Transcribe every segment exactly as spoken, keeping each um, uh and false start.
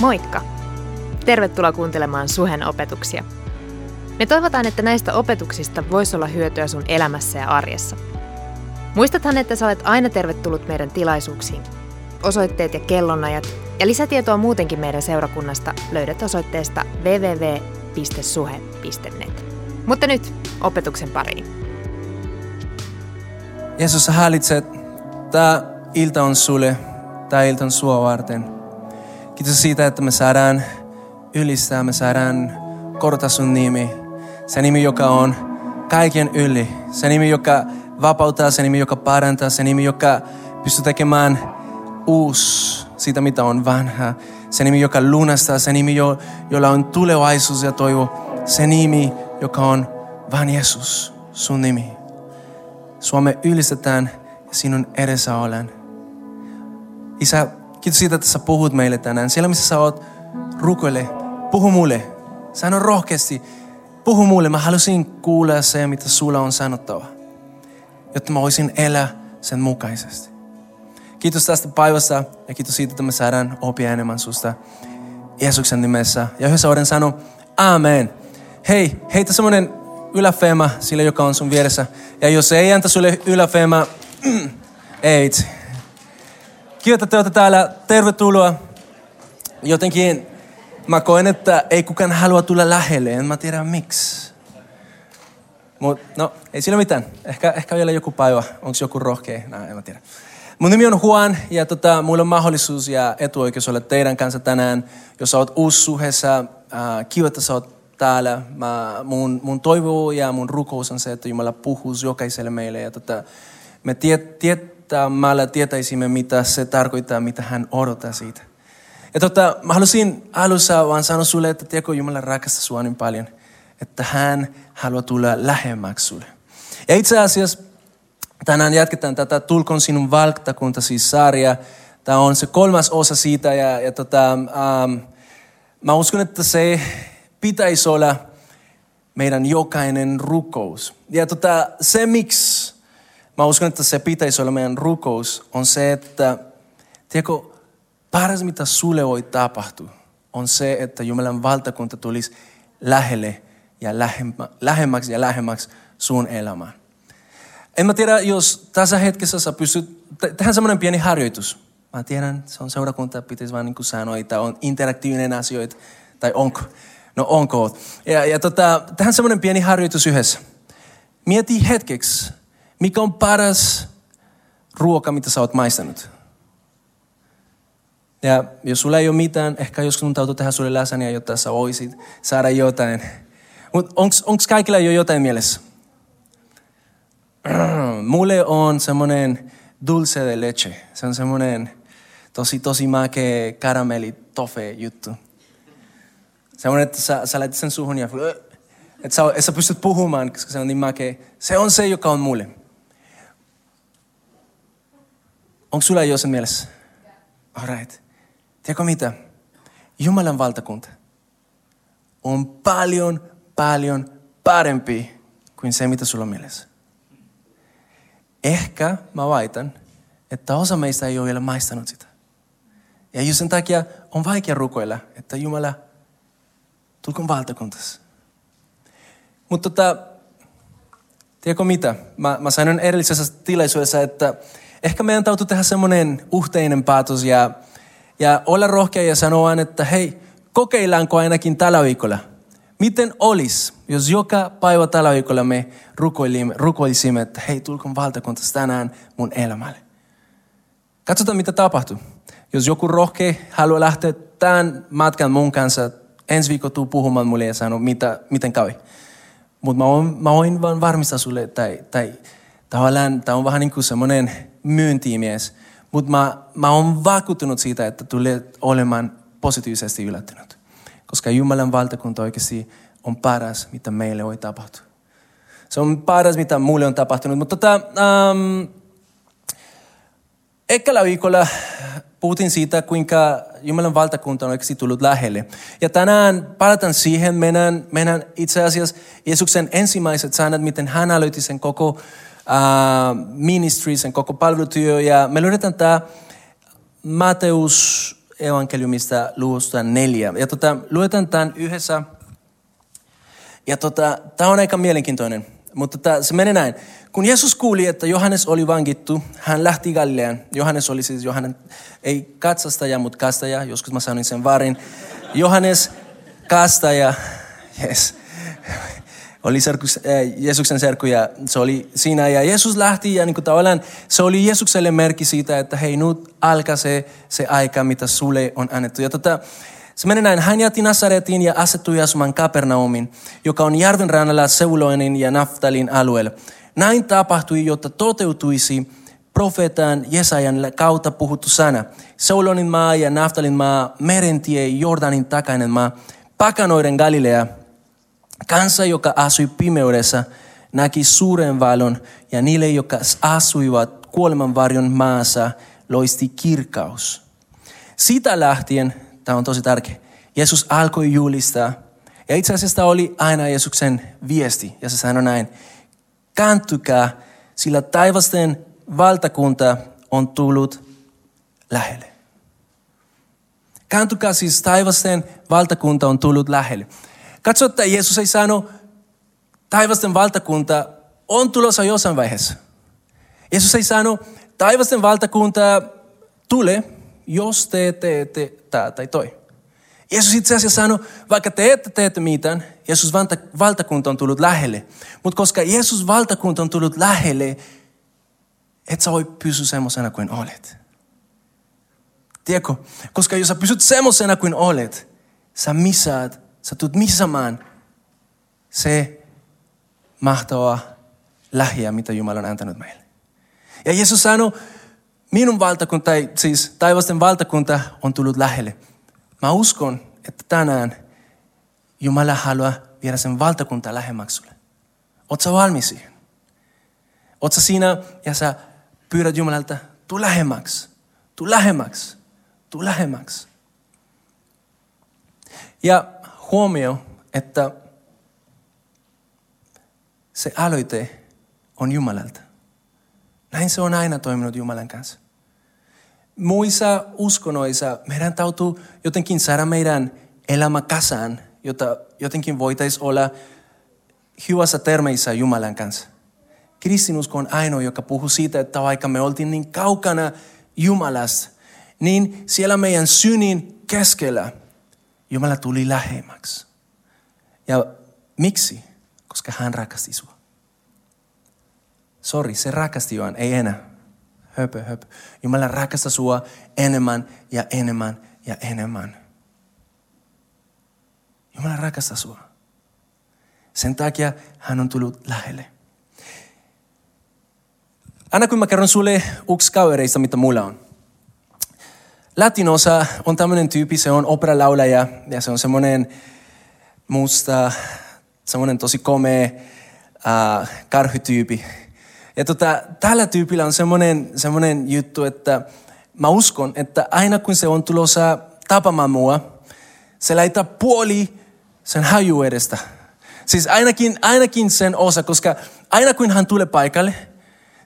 Moikka! Tervetuloa kuuntelemaan Suhen opetuksia. Me toivotaan, että näistä opetuksista voisi olla hyötyä sun elämässä ja arjessa. Muistathan, että sä olet aina tervetullut meidän tilaisuuksiin. Osoitteet ja kellonajat ja lisätietoa muutenkin meidän seurakunnasta löydät osoitteesta double-u double-u double-u piste suhe piste net. Mutta nyt opetuksen pariin. Jeesus, sä häälitset. Tää ilta on sulle. Tää ilta on sua varten. Kiitos siitä, että me saadaan ylistää, me saadaan korota sun nimi. Se nimi, joka on kaiken yli. Se nimi, joka vapauttaa, se nimi, joka parantaa, se nimi, joka pystyy tekemään uusi siitä, mitä on vanha. Se nimi, joka lunastaa, se nimi, jo, jolla on tulevaisuus ja toivo. Se nimi, joka on vain Jeesus, sun nimi. Sua me ylistetään ja sinun edessä olen. Isä, kiitos siitä, että sä puhut meille tänään. Siellä, missä sä oot, rukoile. Puhu mulle. Sano rohkeasti. Puhu mulle. Mä halusin kuulla se, mitä sulla on sanottava. Jotta mä voisin elää sen mukaisesti. Kiitos tästä päivästä ja kiitos siitä, että me saadaan oppia enemmän susta. Jeesuksen nimessä. Ja yhdessä oden sano, amen. Hei, heitä semmonen yläfeema sille, joka on sun vieressä. Ja jos ei anta sulle yläfeema, ei. Kiitos, että olette täällä. Tervetuloa. Jotenkin mä koen, että ei kukaan halua tulla lähelle. En mä tiedä miksi. Mut, no, ei sillä mitään. Ehkä, ehkä vielä joku päivä. Onko joku rohkea? No, en mä tiedä. Mun nimi on Juan ja tota, mulla on mahdollisuus ja etuoikeus olla teidän kanssa tänään. Jos sä oot uusi Suhessa, äh, kiva, että sä oot täällä. Mä, mun, mun toivo ja mun rukous on se, että Jumala puhuisi jokaiselle meille. Ja tota, me tiet, tiet, Tämällä tietäisimme, mitä se tarkoittaa, mitä hän odottaa siitä. Ja tota, mä halusin alussa vaan sanoa sulle, että tiedätkö, Jumala rakastaa sua niin paljon, että hän haluaa tulla lähemmäksi sulle. Ja itse asiassa tänään jatketaan tätä Tulkoon sinun valtakuntasi sarjaa. Tämä on se kolmas osa siitä ja, ja tota, ähm, mä uskon, että se pitäisi olla meidän jokainen rukous. Ja tota, se miksi... Mä uskon, että se pitäisi olla meidän rukous, on se, että tiedätkö, paras mitä sulle voi tapahtua, on se, että Jumalan valtakunta tulisi lähelle ja lähemmä, lähemmäksi ja lähemmäksi sun elämään. En mä tiedä, jos tässä hetkessä sä pystyt, tehdään semmoinen pieni harjoitus. Mä tiedän, se on seurakunta, pitäisi vaan niin kuin sanoa, että on interaktiivinen asioita, tai onko, no onko. Ja, ja tota, tehdään semmoinen pieni harjoitus yhdessä. Mieti hetkeksi. Mikä on paras ruoka, mitä sä oot maistanut? Ja jos sulla ei ole mitään, ehkä joskus sun täytyy tehdä sulle lasagna, jotta sä voisit saada jotain. Mutta onko kaikilla jo jotain mielessä? Mulle on semmoinen dulce de leche. Se on semmoinen tosi, tosi makea karamelli tofe juttu. Semmoinen, että sä, sä laitat sen suuhun ja... Että sä, et sä pystyt puhumaan, koska se on niin makea. Se on se, joka on mulle. Onko sulla jo sen mielessä? All right. Tiedätkö mitä? Jumalan valtakunta on paljon, paljon parempi kuin se, mitä sulla on mielessä. Ehkä mä väitän, että osa meistä ei ole vielä maistanut sitä. Ja just sen takia on vaikea rukoilla, että Jumala, tulkoon valtakuntasi. Mutta tota, tiedätkö mitä? Mä, mä sanoin erillisessä tilaisuudessa, että ehkä meidän täytyy tehdä semmoinen yhteinen päätös ja, ja olla rohkea ja sanoa, että hei, kokeillaanko ainakin tällä viikolla? Miten olisi, jos joka päivä tällä viikolla me rukoilisimme, että hei, tulkoon valtakunta tänään mun elämälle. Katsotaan, mitä tapahtuu. Jos joku rohkea haluaa lähteä tämän matkan mun kanssa, ensi viikko tuu puhumaan mulle ja sanoa, mitä, miten kävi. Mutta mä, mä voin vaan varmistaa sulle, tai, tai tavallaan tämä on vähän niin kuin semmoinen myyntimies. Mutta mä, mä oon vakuuttunut siitä, että tulet olemaan positiivisesti yllättynyt. Koska Jumalan valtakunta oikeasti on paras, mitä meille voi tapahtua. Se on paras, mitä mulle on tapahtunut. Mutta tota, ähm, ekalla viikolla puhutin siitä, kuinka Jumalan valtakunta on oikeasti tullut lähelle. Ja tänään palataan siihen, mennään, mennään itse asiassa Jeesuksen ensimmäiset sanat, miten hän aloitti sen koko uh, ministry, sen koko palvelutyö. Ja me löydetään tämä Mateus evankeliumista luvusta neljä. Ja tota, luetaan tämän yhdessä. Ja tota, tämä on aika mielenkiintoinen, mutta tota, se menee näin. Kun Jeesus kuuli, että Johannes oli vankittu, hän lähti Galileaan. Johannes oli siis, Johannes, ei katsastaja, mutta kastaja. Joskus mä sanoin sen vaarin. Johannes, kastaja, yes. Oli serkku, eh, Jeesuksen serkku ja se oli siinä. Ja Jeesus lähti ja niin kuin tavallaan se oli Jeesukselle merkki siitä, että hei, nyt alkaa se, se aika, mitä sulle on annettu. Ja tota, se meni näin. Hän jätti Nasaretin ja asettui asumaan Kapernaumin, joka on järven rannalla Seulonin ja Naftalin alueella. Näin tapahtui, jotta toteutuisi profeetan Jesajan kautta puhuttu sana. Seulonin maa ja Naftalin maa, merentie, Jordanin takainen maa, pakanoiden Galilea. Kansa, joka asui pimeydessä, näki suuren valon, ja niille, jotka asuivat kuolemanvarjon maassa, loisti kirkkaus. Siitä lähtien, tämä on tosi tärkeä, Jeesus alkoi julistaa. Ja itse asiassa tämä oli aina Jeesuksen viesti, ja se sanoi näin. Kääntykää, sillä taivasten valtakunta on tullut lähelle. Kääntykää, siis taivasten valtakunta on tullut lähelle. Katso, että Jeesus ei sano, taivasten valtakunta on tulossa jossain vaiheessa. Jeesus ei sano, taivasten valtakunta tulee, jos te teette tämä tai toi. Jeesus itse asiassa sanoi, vaikka te ette teette mitään, Jeesus valtakunta on tullut lähelle. Mutta koska Jeesus valtakunta on tullut lähelle, et sä voi pysy semmoisena kuin olet. Tiedätkö? Koska jos sä pysyt semmoisena kuin olet, sä missaat, sä tulet missamaan se mahtava lahja, mitä Jumala on antanut meille. Ja Jeesus sanoi, minun valtakunta, tai siis taivasten valtakunta on tullut lähelle. Mä uskon, että tänään Jumala haluaa viedä sen valtakunta lähemmäksi sulle. Oot sä valmis siihen? Oot sä siinä ja sä pyydät Jumalalta, tuu lähemmäksi, tuu lähemmäksi, tuu lähemmäksi. Ja huomio, että se aloite on Jumalalta. Näin se on aina toiminut Jumalan kanssa. Muissa uskonnoissa meidän täytyy jotenkin saada meidän elämä kasaan, jota jotenkin voitaisiin olla hyvässä termeissä Jumalan kanssa. Kristinusko on ainoa, joka puhuu siitä, että vaikka me oltiin niin kaukana Jumalasta, niin siellä meidän synin keskellä Jumala tuli lähemmäksi. Ja miksi? Koska hän rakasti sinua. Sori, se rakasti Johan, ei enää. Höpö, höpö. Jumala rakastaa sinua enemmän ja enemmän ja enemmän. Jumala rakastaa sinua. Sen takia hän on tullut lähelle. Aina kun mä kerron sulle yksi kavereista, mitä mulla on. Latinossa on tämmöinen tyyppi, se on opera-laulaja ja se on semmoinen musta, semmoinen tosi komea äh, karhytyypi. Ja tota, tällä tyypillä on semmoinen, semmoinen juttu, että mä uskon, että aina kun se on tulossa tapamaan mua, se laittaa puoli sen haju edestä. Siis ainakin, ainakin sen osa, koska aina kun hän tulee paikalle,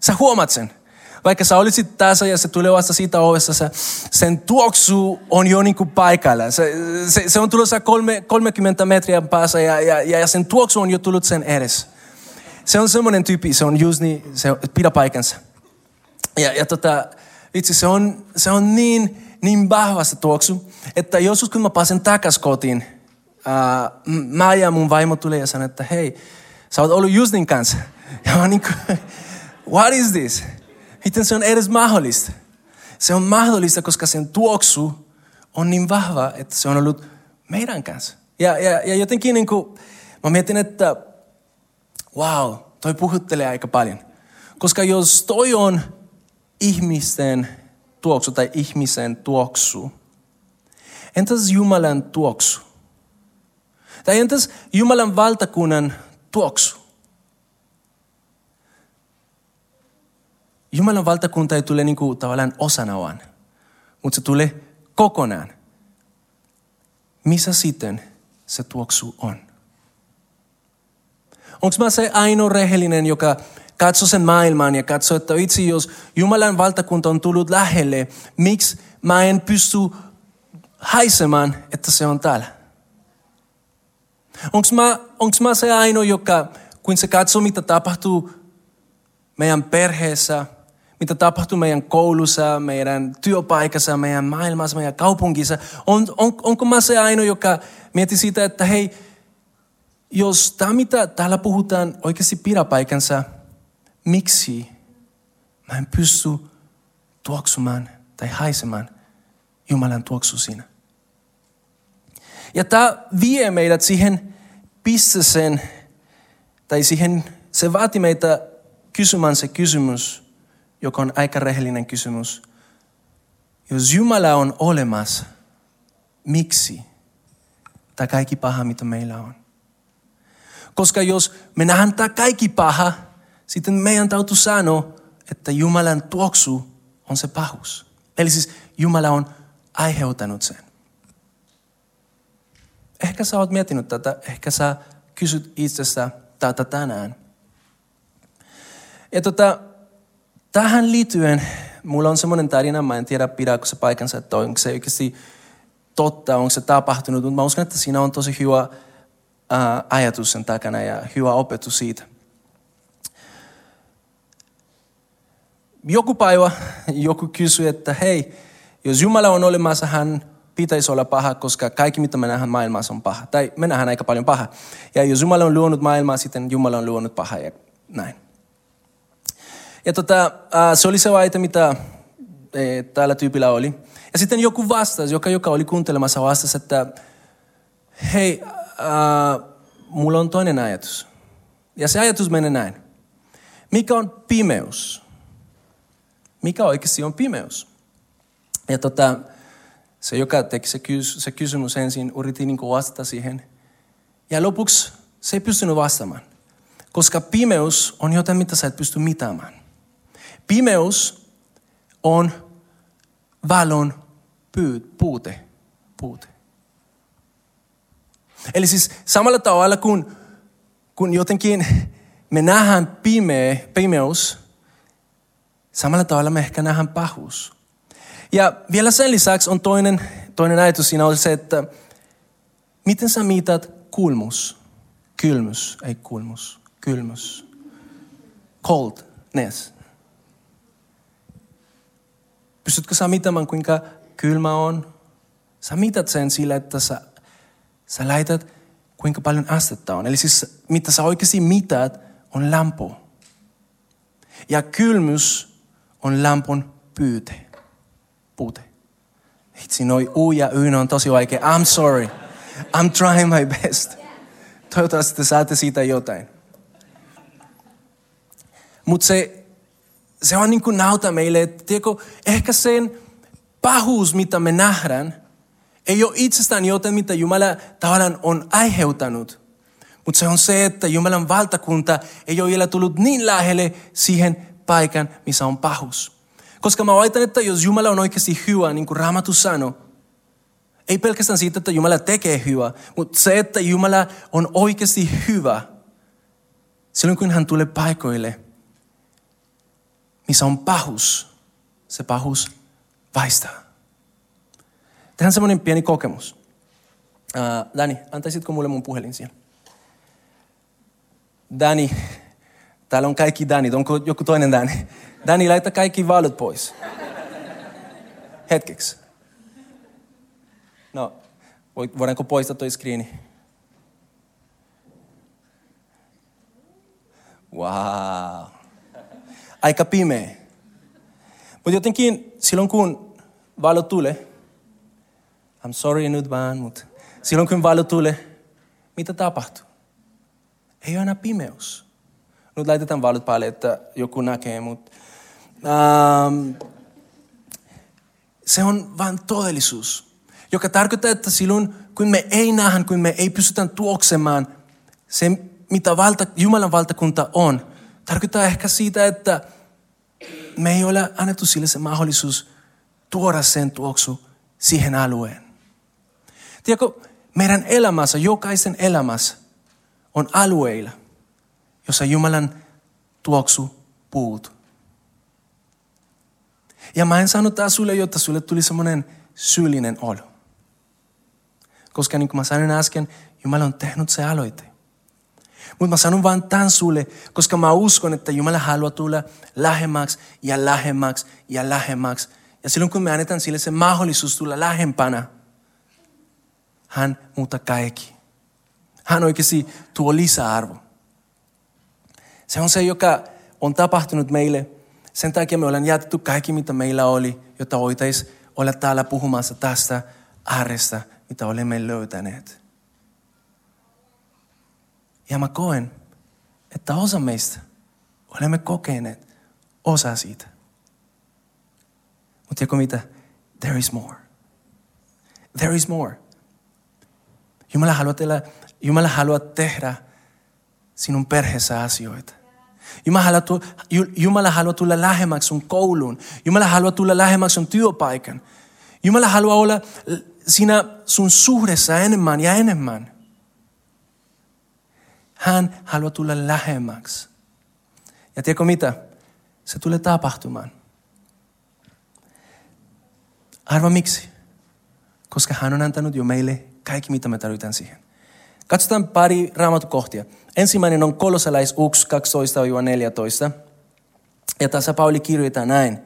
sä huomaat sen. Vaikka sä olisit tässä ja se tulee vasta siitä ovesta, sä, sen tuoksu on jo niin kuin paikalla. Se, se, se on tulossa kolme, kolmekymmentä metriä päässä ja, ja, ja sen tuoksu on jo tullut sen edessä. Se on semmoinen tyyppi, se on just niin, se on, pidä paikansa. Ja, ja tota, itse se on, se on niin, niin vahva se tuoksu, että joskus kun mä pääsen takas kotiin, ää, mä ja mun vaimo tulee ja sanon, että hei, sä oot ollut just niin kanssa. Ja mä niin kuin, what is this? Miten se on edes mahdollista? Se on mahdollista, koska sen tuoksu on niin vahva, että se on ollut meidän kanssa. Ja, ja, ja jotenkin niin kuin, mä mietin, että wow, toi puhuttelee aika paljon. Koska jos toi on ihmisten tuoksu tai ihmisen tuoksu, entäs Jumalan tuoksu? Tai entäs Jumalan valtakunnan tuoksu? Jumalan valtakunta ei tule niin kuin tavallaan osana vaan, mutta se tulee kokonaan. Missä sitten se tuoksu on? Onko mä se ainoa rehellinen, joka katsoo sen maailman ja katsoo, että itse jos Jumalan valtakunta on tullut lähelle, miksi mä en pysty haisemaan, että se on täällä. Onko mä, onks mä se ainoa, joka kun se katsoo, mitä tapahtuu meidän perheessä, mitä tapahtuu meidän koulussa, meidän työpaikassa, meidän maailmassa, meidän kaupungissa, on, on, onko mä se ainoa, joka miettii sitä, että hei, jos tämä, mitä täällä puhutaan, oikeasti pidä paikansa, miksi mä en pysty tuoksumaan tai haisemaan Jumalan tuoksu siinä. Ja tämä vie meidät siihen pisteeseen, tai siihen, se vaati meitä kysymään se kysymys, joka on aika rehellinen kysymys. Jos Jumala on olemassa, miksi tämä kaikki paha, mitä meillä on? Koska jos me nähdään tämä kaikki paha, sitten meidän täytyy sanoa, että Jumalan tuoksu on se pahuus. Eli siis Jumala on aiheuttanut sen. Ehkä sä oot miettinyt tätä, ehkä sä kysyt itsestä tätä tänään. Ja tota, tähän liittyen, mulla on semmoinen tarina, mä en tiedä pidääkö se paikansa, että onko se oikeasti totta, onko se tapahtunut, mutta mä uskon, että siinä on tosi hyvä ää, ajatus sen takana ja hyvä opetus siitä. Joku päivä, joku kysyi, että hei, jos Jumala on olemassa, hän pitäisi olla paha, koska kaikki mitä me nähdään maailmassa on paha. Tai me nähdään aika paljon paha. Ja jos Jumala on luonut maailmaa, sitten Jumala on luonut paha ja näin. Ja tota, se oli se väite, mitä e, täällä tyypillä oli. Ja sitten joku vastasi, joka, joka oli kuuntelemassa vastasi, että hei, a, mulla on toinen ajatus. Ja se ajatus menee näin. Mikä on pimeys? Mikä oikeasti on pimeys? Ja tota, se joka teki se, kys- se kysymys ensin, yritti niin kuin vastata siihen. Ja lopuksi se ei pystynyt vastaamaan. Koska pimeys on jotain, mitä sä et pysty mitaamaan. Pimeys on valon puute. puute. Eli siis samalla tavalla, kun, kun jotenkin me nähdään pimeä, pimeys, samalla tavalla me ehkä nähdään pahuus. Ja vielä sen lisäksi on toinen, toinen ajatus siinä on se, että miten sä mitat kulmus, kylmys, ei kulmus, kylmys, coldness. Pystytkö sä mitamaan kuinka kylmä on? Sä mitat sen sillä, että sä, sä laitat kuinka paljon astetta on. Eli siis mitä sä oikeasti mitat on lämpö. Ja kylmys on lämpön pyyte. Puute. Hitsi, noi U ja Y on tosi vaikea. I'm sorry. I'm trying my best. Toivottavasti te saatte siitä jotain. Mutta se, se on niin kuin nauta meille, että tiedätkö, ehkä sen pahuus, mitä me nähdään, ei ole itsestään jotain, mitä Jumala tavallaan on aiheuttanut. Mutta se on se, että Jumalan valtakunta ei ole vielä tullut niin lähelle siihen paikan, missä on pahuus. Koska mä väitän, että jos Jumala on oikeasti hyvä, niin kuin Raamattu sanoo, ei pelkästään siitä, että Jumala tekee hyvää, mutta se, että Jumala on oikeasti hyvä, silloin kun hän tulee paikoille, missä on pahuus, se pahuus väistää. Tehdään semmoinen pieni kokemus. Uh, Dani, antaisitko mulle mun puhelin siellä? Dani, täällä on kaikki Danit, onko joku toinen Dani? Dani, laita kaikki valot pois. Hetkeksi. No, voidaanko poistaa toi screeni? Wow. Aika pimeä. Mutta jotenkin silloin kun valot tulee, I'm sorry nyt vaan, mutta silloin kun valot tulee, mitä tapahtuu? Ei ole enää pimeys. Nyt laitetaan valot päälle, että joku näkee, mutta Um, se on vain todellisuus, joka tarkoittaa, että silloin kun me ei nähdä, kun me ei pystytä tuoksemaan se, mitä valta, Jumalan valtakunta on, tarkoittaa ehkä siitä, että me ei ole annettu sille se mahdollisuus tuoda sen tuoksu siihen alueen. Tiedätkö, meidän elämässä, jokaisen elämässä on alueilla, jossa Jumalan tuoksu puuttuu. Ja mä en sano tää sulle, jotta sulle tuli semmoinen syyllinen olo. koska niin kuin mä sanoin äsken, Jumala on tehnyt se aloite. Mutta mä sanon vaan tämän sulle, koska mä uskon, että Jumala haluaa tulla lähemmäksi ja lähemmäksi ja lähemmäksi. Ja silloin kun me annetaan sille se mahdollisuus tulla lähempänä, hän muuttaa kaikki. Hän oikeasti tuo lisäarvo. Se on se, joka on tapahtunut meille. Sen takia me ollaan jätetty kaikki, mitä meillä oli, jotta voitaisiin olla täällä puhumassa tästä arjesta, mitä olemme löytäneet. Ja mä koen, että osa meistä olemme kokeneet osa siitä. Mutta tiedätkö mitä? There is more. There is more. Jumala haluaa, teillä, Jumala haluaa tehdä sinun perheessä asioita. Jumala haluaa, tu, Jumala haluaa tulla lähemmäksi sun kouluun. Jumala haluaa tulla lähemmäksi sun työpaikan. Jumala haluaa olla sinä sun suhdessa enemmän ja enemmän. Hän haluaa tulla lähemmäksi. Ja tiedätkö mitä? Se tulee tapahtumaan. Arva miksi? Koska hän on antanut jo meille kaikki, mitä me tarvitaan siihen. Katsotaan pari raamatukohtia. Ensimmäinen on Koloosalaiset yksi, kaksitoista neljätoista. Ja tässä Pauli kirjoittaa näin.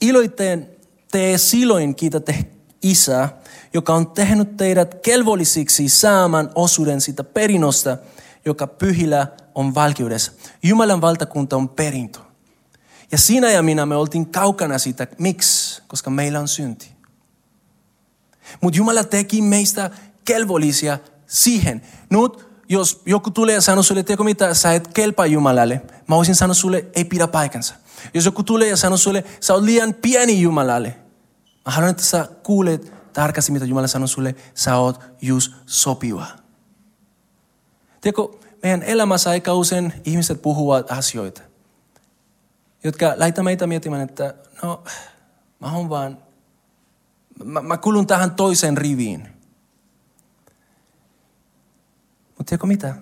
Iloiten te silloin kiitätte Isää, joka on tehnyt teidät kelvollisiksi saamaan osuuden sitä perinnosta, joka pyhillä on valkeudessa. Jumalan valtakunta on perintö. Ja sinä ja minä me oltiin kaukana siitä. Miksi? Koska meillä on synti. Mutta Jumala teki meistä kelvollisia siihen. Nyt jos joku tulee ja sanoo sulle, tiedätkö mitä, sä et kelpaa Jumalalle. Mä olisin sanonut sulle, ei pidä paikansa. Jos joku tulee ja sanoo sulle, sä oot liian pieni Jumalalle. Mä haluan, että sä kuulet tarkasti, mitä Jumala sanoo sulle, sä oot just sopiva. Tiedätkö, meidän elämässä aika usein ihmiset puhuvat asioita, jotka laittaa meitä miettimään, että no, mä oon vaan, mä, mä kulun tähän toisen riviin. Mutta tiedätkö mitä?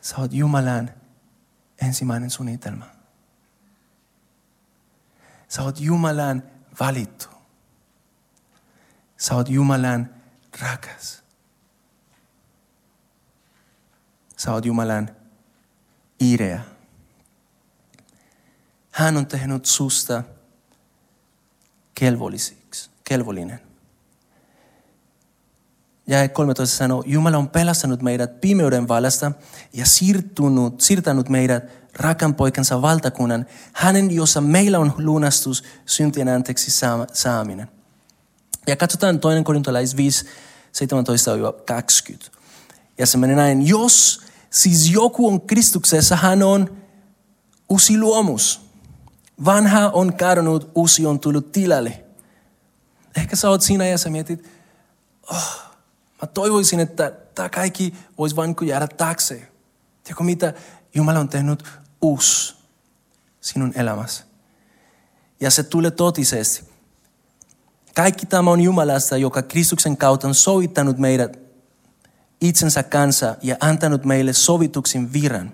Sä oot Jumalan ensimmäinen suunnitelma. Sä oot Jumalan valittu. Sä oot Jumalan rakas. Sä oot Jumalan ireä. Hän on tehnyt susta kelvollisiksi, kelvollinen. Ja kolmetoista sanoo, Jumala on pelastanut meidät pimeyden vallasta ja siirtunut, siirtänyt meidät rakan poikansa valtakunnan, hänen, jossa meillä on lunastus, syntien anteeksi saaminen. Ja katsotaan toinen Korintalaiset viisi, seitsemäntoista kaksikymmentä. Ja se menee näin, jos siis joku on Kristuksessa, hän on uusi luomus. Vanha on kadonnut, uusi on tullut tilalle. Ehkä sä oot siinä ja sä mietit, oh, mä toivoisin, että tämä kaikki voisi vain jäädä taakse. Tiedätkö mitä? Jumala on tehnyt uusi sinun elämässä. Ja se tulee totisesti. Kaikki tämä on Jumalasta, joka Kristuksen kautta on sovittanut meidät itsensä kanssa ja antanut meille sovituksen viran.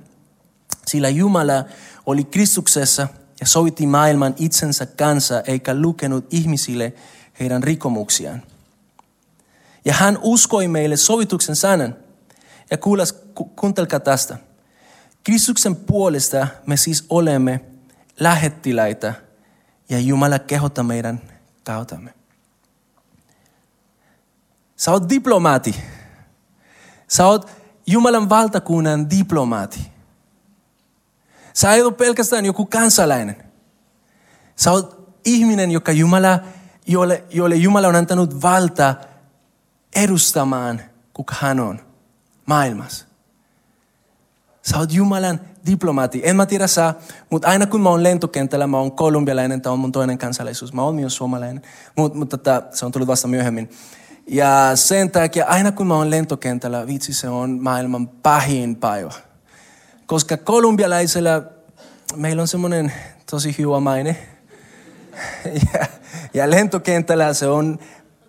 Sillä Jumala oli Kristuksessa ja sovitti maailman itsensä kanssa eikä lukenut ihmisille heidän rikomuksiaan. Ja hän uskoi meille sovituksen sanan. Ja kuulas, ku, kuuntelkaa tästä. Kristuksen puolesta me siis olemme lähettiläitä ja Jumala kehottaa meidän kautamme. Sä oot diplomaati. Sä oot Jumalan valtakunnan diplomaati. Sä et ole pelkästään joku kansalainen. Sä oot ihminen, joka Jumala, jolle, jolle Jumala on antanut valtaa edustamaan, kuka hän on maailmassa. Sä oot Jumalan diplomaatti. En mä tiedä sä, mutta aina kun mä oon lentokentällä, mä oon kolumbialainen, tämä on mun toinen kansalaisuus. Mä oon myös suomalainen, mutta mut, se on tullut vasta myöhemmin. Ja sen takia, aina kun mä oon lentokentällä, vitsi se on maailman pahin päivä. Koska kolumbialaisella meillä on semmoinen tosi hyvä maine. Ja, ja lentokentällä se on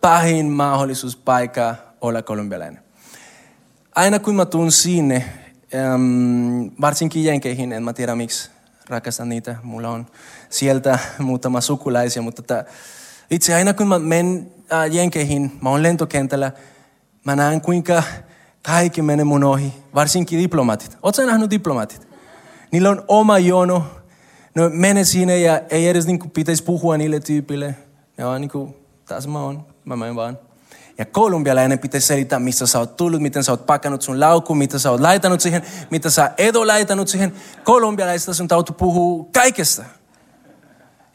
pahin mahdollisuus paikka olla kolumbialainen. Aina kun mä tuun sinne, äm, varsinkin jenkeihin, en mä tiedä miksi rakastan niitä. Mulla on sieltä muutama sukulaisia, mutta tää, Itse aina kun mä menen äh, Jenkeihin, mä oon lentokentällä, mä näen kuinka kaikki menee mun ohi, varsinkin diplomaatit. Oot sä nähnyt diplomaatit? Niillä on oma jono. No mene sinne ja ei edes niin kuin pitäisi puhua niille tyypille. Ne on niin kuin, tässä mä oon, mä menen vaan. Ja kolumbialainen pitäisi selittää, mistä sä oot tullut, miten sä oot pakannut sun laukun, mitä sä oot laitanut siihen, mitä sä et ole laitanut siihen. Kolumbialaisista sun tautu puhuu kaikesta.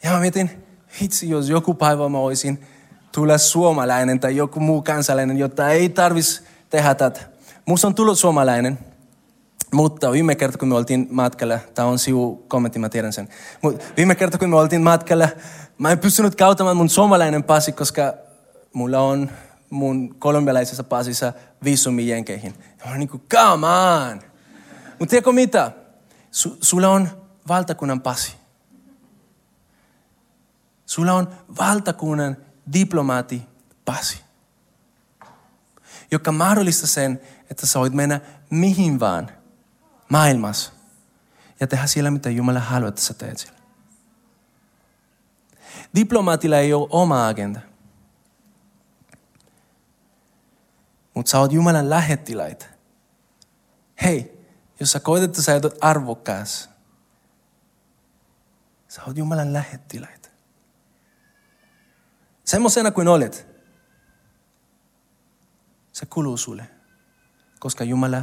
Ja mä mietin, hitsi, jos joku päivä mä olisin tulla suomalainen tai joku muu kansalainen, jota ei tarvitsisi tehdä tätä. Musta on tullut suomalainen, mutta viime kerta kun me oltiin matkalla, tää on sivu kommentti, mä tiedän sen. Mut viime kerta kun me oltiin matkalla, mä en pystynyt käyttämään mun suomalainen passi, koska mulla on mun kolumbialaisessa passissa viisumi jenkeihin. Mä oon niinku, come on! Mut tiedätkö mitä? Su- sulla on valtakunnan passi. Sulla on valtakunnan diplomaattipassi, joka mahdollistaa sen, että sä voit mennä mihin vaan maailmassa ja tehdä siellä, mitä Jumala haluaa, että sä teet siellä. Diplomaatilla ei ole oma agenda. Mutta sä oot Jumalan lähettiläitä. Hei, jos sä koet, että sä oot arvokas, sä oot Jumalan lähettiläitä. Semmoisena kuin olet, se kuuluu sulle, koska Jumala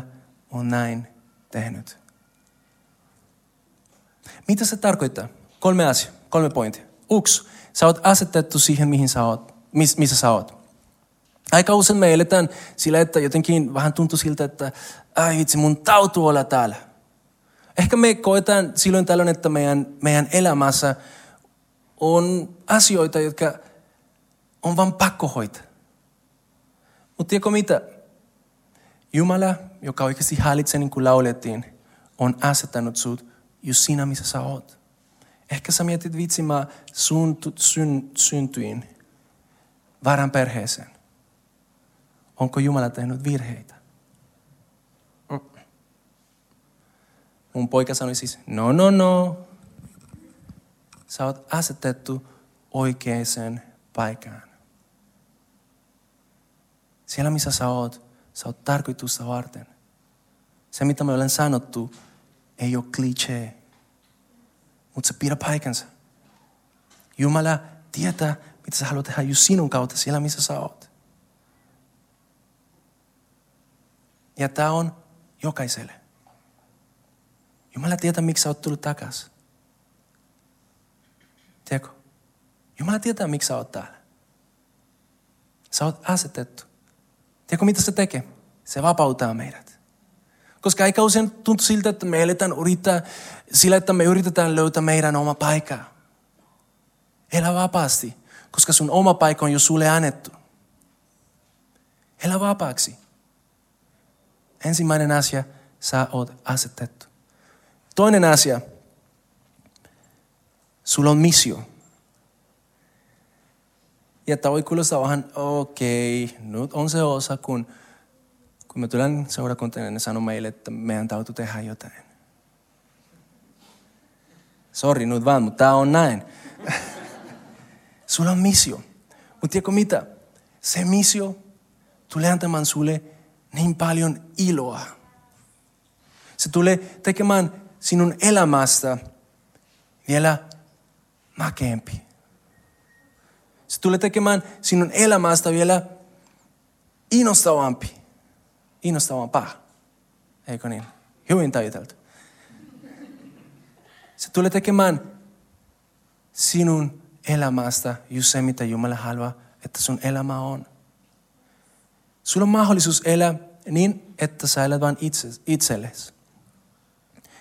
on näin tehnyt. Mitä se tarkoittaa? Kolme asiaa, kolme pointtia. Yksi, sä oot asetettu siihen, mihin sä oot, miss, missä sä oot. Aika usein me eletään sillä, että jotenkin vähän tuntuu siltä, että ai vitsi, mun tautuu olla täällä. Ehkä me koetaan silloin tällöin, että meidän, meidän elämässä on asioita, jotka on vaan pakko hoitaa. Mutta tiedätkö mitä? Jumala, joka oikeasti hallitsee niin kuin laulettiin, on asettanut sut jo siinä, missä sä oot. Ehkä sä mietit vitsi, mä syntyin väärän perheeseen. Onko Jumala tehnyt virheitä? Mm. Mun poika sanoi siis, no, no, no. Sä oot asetettu oikeaan paikkaan. Siellä missä sä oot, sä oot tarkoitusta varten. Se mitä me olen sanottu, ei ole klitsee. Mutta se pidä paikansa. Jumala tietää, mitä sä haluat tehdä just sinun kautta siellä missä sä oot. Ja tämä on jokaiselle. Jumala tietää, miksi sä oot tullut takaisin. Tiedätkö? Jumala tietää, miksi sä oot täällä. Sä oot asetettu. Tiedätkö, mitä se tekee? Se vapauttaa meidät. Koska aika usein tuntuu siltä, että me eletään yrittää, sillä, että me yritetään löytää meidän oma paikkaa. Elä vapaasti, koska sun oma paikka on jo sulle annettu. Elä vapaaksi. Ensimmäinen asia, sä oot asetettu. Toinen asia, sulla on missio. Ja tämä voi kuulostaa vähän, okei, okay, nyt on se osa, kun, kun me tullaan seurakuntaan, ne sanoo meille, että meidän täytyy tehdä jotain. Sori nyt vaan, mutta tämä on näin. Sulla on missio. Mutta tiedätkö mitä? Se missio tulee antamaan sulle niin paljon iloa. Se tulee tekemään sinun elämästä vielä makeampi. Se tulee tekemään sinun elämästä vielä innostavampi. Innostavampaa. Eikö niin? Hyvin taiteltu. Se tulee tekemään sinun elämästä just se, mitä Jumala haluaa, että sun elämä on. Sulla on mahdollisuus elää niin, että sä elät vain itse, itsellesi.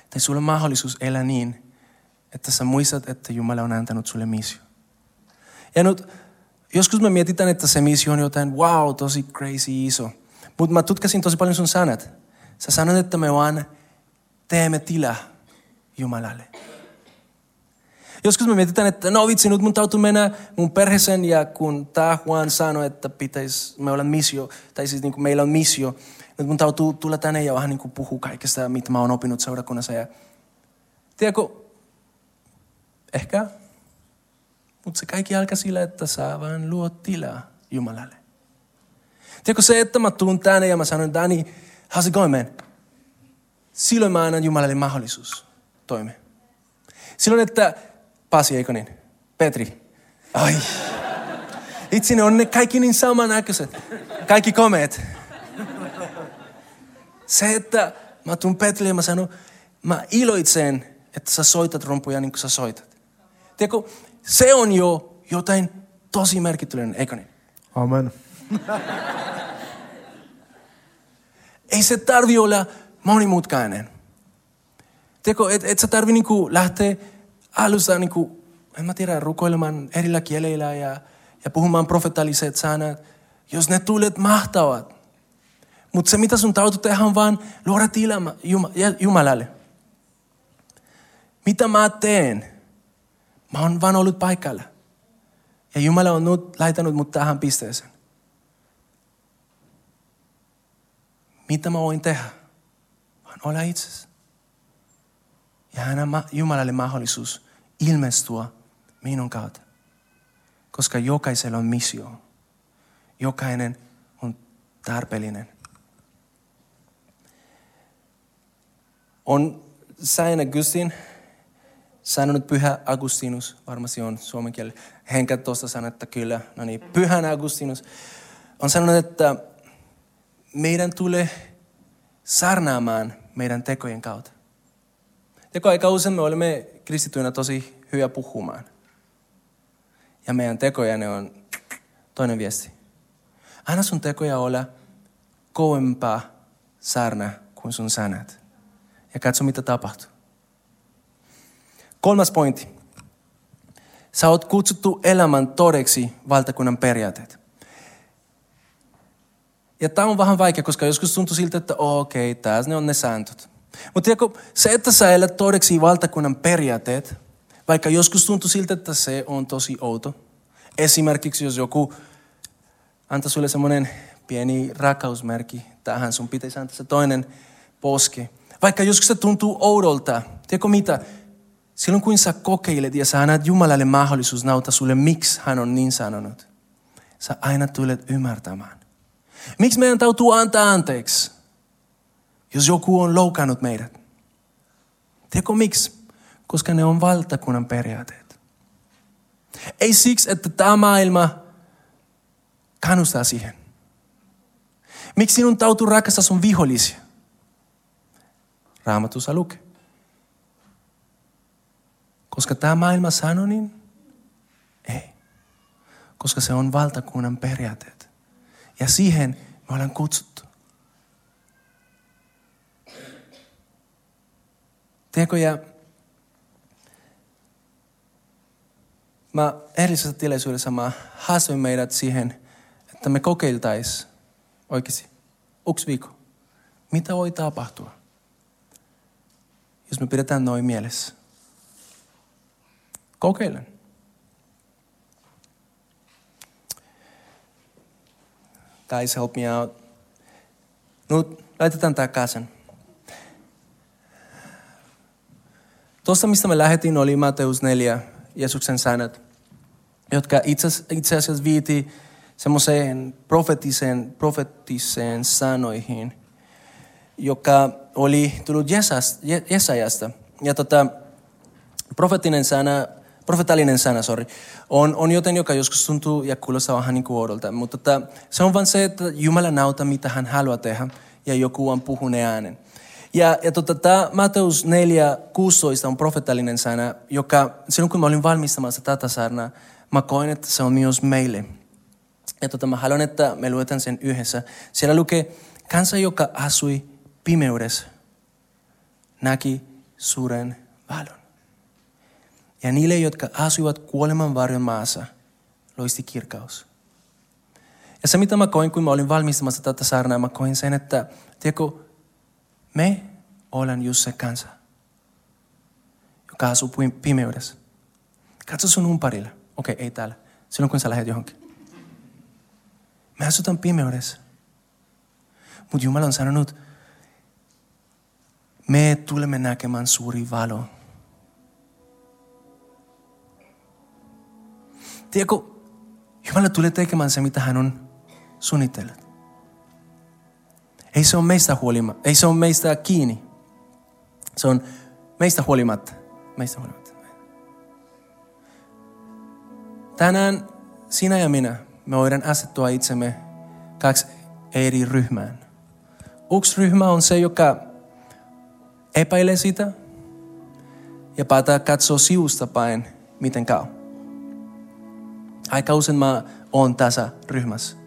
Tai sulla on mahdollisuus elää niin, että sä muistat, että Jumala on antanut sulle missio. Ja nyt, joskus me mietitään, että se missio on jotain, wow, tosi crazy iso. Mutta mä tutkasin tosi paljon sun sanat. Sä sanot, että me vaan teemme tilaa Jumalalle. Joskus me mietitään, että no vitsi, nyt mun täytyy mennä mun perheeseen ja kun tää Juan sanoi, että pitäis, me ollaan missio, tai siis niin kuin meillä on missio, nyt mun täytyy tulla tänne ja vähän niin kuin puhua kaikesta, mitä mä oon opinut seurakunnassa. Ja tiedätkö, ehkä Mutta se kaikki alkaa sillä, että saa vaan luo tilaa Jumalalle. Tiedätkö se, että mä tuun tänne ja mä sanon, Dani, how's it going, man? Silloin mä annan Jumalalle mahdollisuus toimia. Silloin, että Pasi, eikö niin? Petri. Ai. Itse ne on ne kaikki niin samanäköiset. Kaikki komeet. Se, että mä tuun Petrille ja mä sanon, mä iloitsen, että sä soitat rumpuja niin kuin sä soitat. Tiedätkö, se on jo jotain tosi merkityllinen, eikö niin? Amen. Ei se tarvi olla monimutkainen. Tiedätkö, et, et sä tarvi niinku lähteä alusta niinku, en mä tiedä, rukoilemaan erillä kielillä ja, ja puhumaan profetalliset sanat, jos ne tulet mahtavat. Mutta se mitä sun täytyy tehdä on vaan luoda tilaa Jumalalle. Mitä mä teen? Mä oon vaan ollut paikalla. Ja Jumala on nyt laitanut mut tähän pisteeseen. Mitä mä voin tehdä? Vaan olla itsesi. Ja anna Jumalalle mahdollisuus ilmestyä minun kautta. Koska jokaisella on missio. Jokainen on tarpeellinen. On Saint Augustin sanonut Pyhä Augustinus, varmasti on suomen kielellä. Henkä tuosta sanoi, että kyllä, no niin, Pyhän Augustinus on sanonut, että meidän tulee sarnaamaan meidän tekojen kautta. Teko aika usein me olemme kristityinä tosi hyviä puhumaan. Ja meidän tekoja ne on toinen viesti. Anna sun tekoja olla kovempaa sarna kuin sun sanat. Ja katso mitä tapahtuu. Kolmas pointti. Sä oot kutsuttu elämän todeksi valtakunnan periaatteet. Ja tää on vähän vaikea, koska joskus tuntuu siltä, että okei, okay, tässä ne on ne sääntöt. Mutta tiedätkö, se, että sä elät todeksi valtakunnan periaatteet, vaikka joskus tuntuu siltä, että se on tosi outo. Esimerkiksi jos joku antaa sulle semmoinen pieni rakausmerkki tähän, sun pitäisi antaa se toinen poske. Vaikka joskus se tuntuu oudolta, tiedätkö mitä? Silloin kun sä kokeilet ja sä annat Jumalalle mahdollisuus nauta sulle, miksi hän on niin sanonut, sä aina tulet ymmärtämään. Miksi meidän täytyy antaa anteeksi, jos joku on loukannut meidät? Tiedätkö miksi? Koska ne on valtakunnan periaatteet. Ei siksi, että tämä maailma kannustaa siihen. Miksi sinun täytyy rakastaa sun vihollisia? Raamatussa lukee. Koska tämä maailma sanoo niin? Ei. Koska se on valtakunnan periaatteet. Ja siihen me ollaan kutsuttu. Tiedätkö, ja mä erillisessä tilaisuudessa mä haastoin meidät siihen, että me kokeiltaisiin oikeasti yksi viikko. Mitä voi tapahtua, jos me pidetään noin mielessä? Kokeilen. Guys, help me out. Nyt laitetaan takaisin. Tuosta, mistä me lähdettiin, oli Mateus neljä, Jeesuksen sanat, jotka itse, itse asiassa viitti semmoiseen profetiseen, profetiseen sanoihin, joka oli tullut Jesajasta. Ja tota, profetinen sana, profetallinen sana, sorry, on, on joten, joka joskus tuntuu ja kuulostaa vähän niin kuin oudolta. Mutta tota, se on vain se, että Jumala nauta, mitä hän haluaa tehdä, ja joku on puhunut äänen. Ja, ja tota, tämä Mateus neljä kuusitoista on profetallinen sana, joka silloin kun mä olin valmistamassa tätä sarnaa, mä koin, että se on myös meille. Ja tota, mä haluan, että me luetaan sen yhdessä. Siellä lukee, kansa, joka asui pimeydessä, näki suuren valon. Ja niille, jotka asuivat kuoleman varjon maassa, loisti kirkkaus. Ja se, mitä mä koin, kun mä olin valmistamassa tätä sarnaa, mä koin sen, että tiedätkö, me ollaan just se kansa, joka asuu pimeydessä. Katso sun ympärillä. Okei, okay, ei täällä. Silloin kun sä lähdet johonkin. Me asutaan pimeydessä. Mutta Jumala on sanonut, me tulemme näkemään suuri valo. Tiedätkö, Jumala tulee tekemään se, mitä hän on suunnitellut. Ei se ole meistä huolimatta. Ei se ole meistä kiinni. Se on meistä huolimatta. Meistä huolimatta. Tänään sinä ja minä, me voidaan asettua itsemme kaksi eri ryhmään. Yksi ryhmä on se, joka epäilee sitä ja päättää katsoa sivusta päin, miten käy. Aika usein mä oon tässä ryhmässä.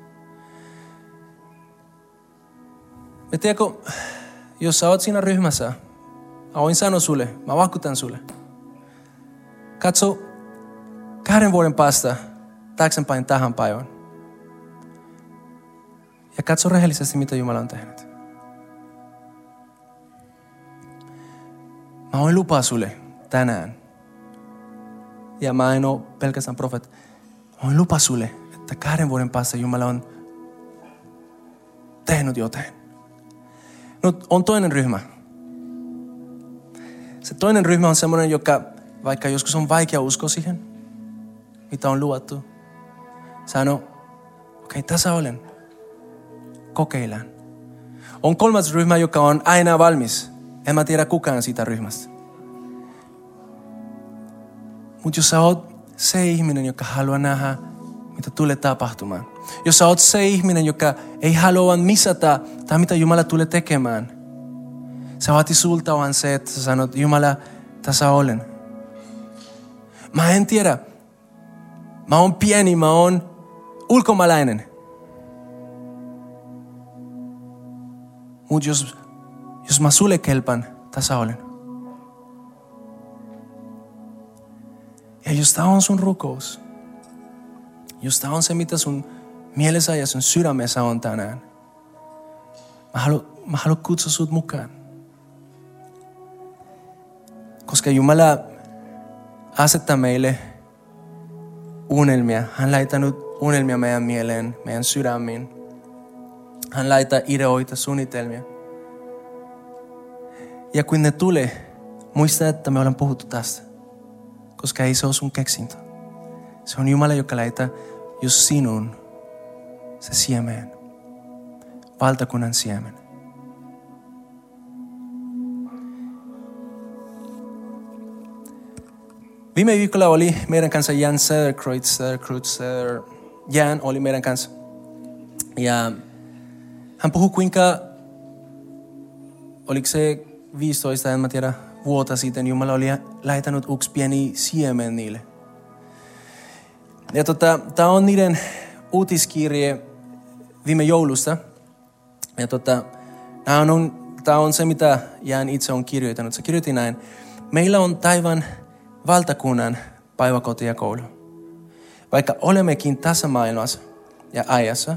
Ja tiedätkö, jos sä oot siinä ryhmässä, mä voin sanoa sulle, mä vakuutan sulle. Katso kahden vuoden päästä taaksenpäin tähän päivään. Ja katso rehellisesti, mitä Jumala on tehnyt. Mä voin lupaa sulle tänään. Ja mä en ole pelkästään profeetta. Mä voin lupaa sulle, että kahden vuoden päästä Jumala on tehnyt jotain. No, on toinen ryhmä. Se toinen ryhmä on semmoinen, joka vaikka joskus on vaikea uskoa siihen, mitä on luvattu, sano, okei, okay, tässä olen. Kokeillaan. On kolmas ryhmä, joka on aina valmis. En mä tiedä kukaan siitä ryhmästä. Mutta jos sä oot se ihminen, joka haluaa nähdä, mitä tulee tapahtumaan. Jos sä oot se ihminen, joka ei halua missata tai mitä Jumala tulee tekemään. Se vaatii sulta vaan se, että sä sanot, Jumala, tässä olen. Mä en tiedä. Mä oon pieni, mä oon ulkomaalainen. Mut jos, jos mä sulle kelpan, tässä olen. Ja jos tää on sun rukous, jos tää on se, mitä sun mielessä ja sun sydämessä on tänään, mä haluan mä halu kutsua sut mukaan. Koska Jumala asettaa meille unelmia. Hän laitanut unelmia meidän mieleen, meidän sydämiin. Hän laittaa ideoita, suunnitelmia. Ja kun ne tulee, muista, että me ollaan puhuttu tästä. Koska ei se ole sun keksintö. Se on Jumala, joka laittaa jo sinun se siemen. Valtakunnan siemen. Viime viikolla oli meidän kanssa Jan Söderkreutzer. Jan oli meidän kanssa. Ja hän puhui kuinka, oliko se viisitoista, en mä tiedä, vuotta sitten Jumala oli laitanut yksi pieni siemen niille. Ja tota, tää on niiden uutiskirje viime joulusta. Ja tota, tää on, tää on se, mitä Jan itse on kirjoittanut. Se kirjoitti näin. Meillä on taivaan valtakunnan päiväkoti ja koulu. Vaikka olemmekin tässä maailmassa ja ajassa,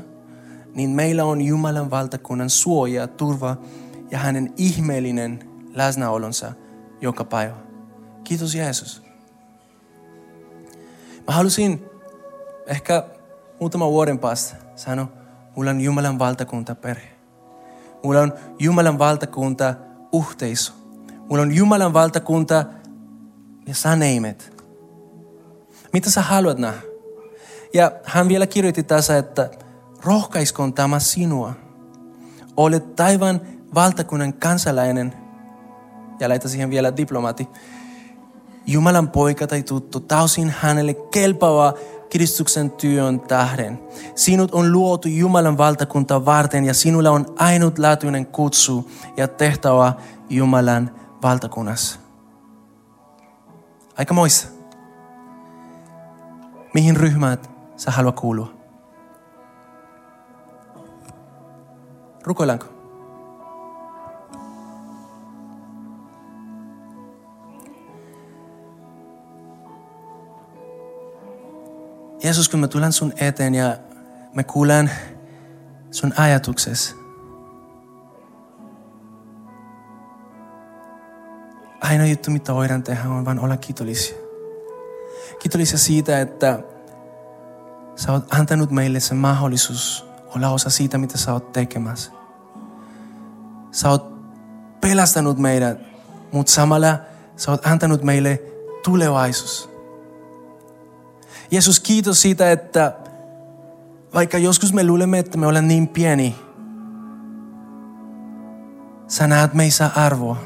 niin meillä on Jumalan valtakunnan suoja, turva ja hänen ihmeellinen läsnäolonsa joka päivä. Kiitos Jeesus. Mä halusin ehkä muutama vuoden päästä sanoa, mulla on Jumalan valtakunta perhe. Mulla on Jumalan valtakunta yhteisö. Mulla on Jumalan valtakunta ja saneimet. Mitä sä haluat nähdä? Ja hän vielä kirjoitti tässä, että rohkaiskoon tämä sinua. Olet taivaan valtakunnan kansalainen. Ja laita siihen vielä diplomaatti. Jumalan poika tai tuttu, täysin hänelle kelpaava Kristuksen työn tähden. Sinut on luotu Jumalan valtakunta varten ja sinulla on ainutlaatuinen kutsu ja tehtävä Jumalan valtakunnassa. Aika moista. Mihin ryhmät sä haluat kuulua? Rukoillaanko? Jeesus, kun me tullaan sun eteen ja me kuullaan sun ajatuksesi. Ainoa juttu, mitä voidaan tehdä, on vaan olla kiitollisia. Kiitollisia siitä, että sä oot antanut meille sen mahdollisuus olla osa siitä, mitä sä oot tekemässä. Sä oot pelastanut meidät, mutta samalla sä oot antanut meille tulevaisuus. Jeesus, kiitos siitä, että vaikka joskus me luulemme, että me olemme niin pieni, sä näet meissä arvoa.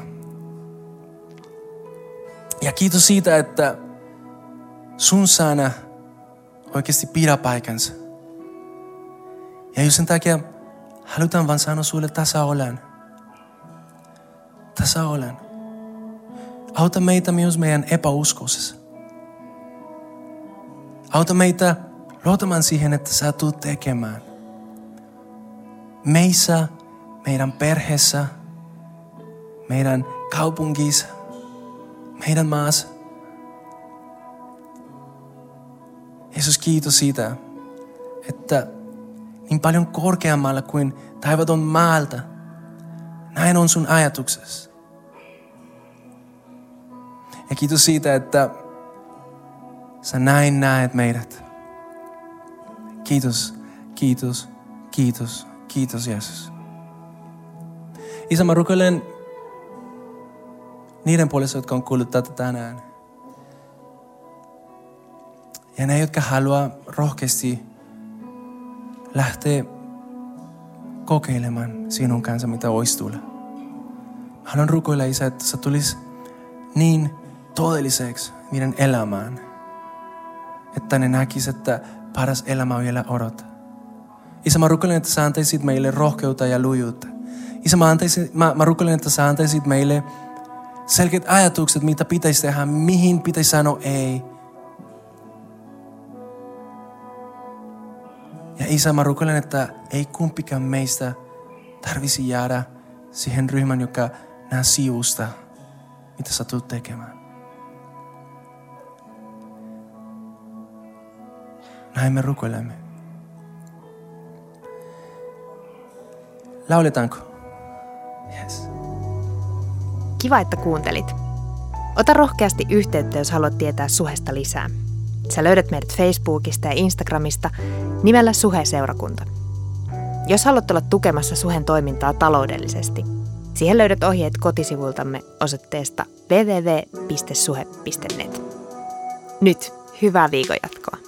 Ja kiitos siitä, että sun sana oikeasti pidä paikansa. Ja just sen takia halutaan vaan sanoa sulle, tässä olen. Tässä olen. Auta meitä myös meidän epäuskoisessa. Auta meitä luotamaan siihen, että sä tulet tekemään. Meissä, meidän perheessä, meidän kaupungissa, meidän maassa. Jeesus, kiitos siitä, että niin paljon korkeammalla kuin taivaton maalta, näin on sun ajatuksesi. Ja kiitos siitä, että sä näin näet meidät. Kiitos, kiitos, kiitos, kiitos Jeesus. Isä, mä rukoilen niiden puolesta, jotka on kuullut tätä tänään. Ja ne, jotka haluaa rohkeasti lähteä kokeilemaan sinun kanssa, mitä voisi tulla. Haluan rukoilla, Isä, että sä tulis niin todelliseksi meidän elämään, että ne näkis, että paras elämä vielä odottaa. Isä, mä rukoilen, että sä antaisit meille rohkeutta ja lujuutta. Isä, mä, antaisit, mä, mä rukoilen, että sä antaisit meille selkeät ajatukset, mitä pitäisi tehdä, mihin pitäisi sanoa ei. Ja Isä, mä rukoilen, että ei kumpikaan meistä tarvisi jäädä siihen ryhmään, joka nää sivusta, mitä sä tulet tekemään. Näin me rukoilemme. Lauletaanko? Yes. Kiva, että kuuntelit. Ota rohkeasti yhteyttä, jos haluat tietää Suhesta lisää. Sä löydät meidät Facebookista ja Instagramista nimellä Suhe-seurakunta. Jos haluat olla tukemassa Suhen toimintaa taloudellisesti, siihen löydät ohjeet kotisivultamme osoitteesta double-u double-u double-u piste suhe piste net. Nyt, hyvää viikon jatkoa.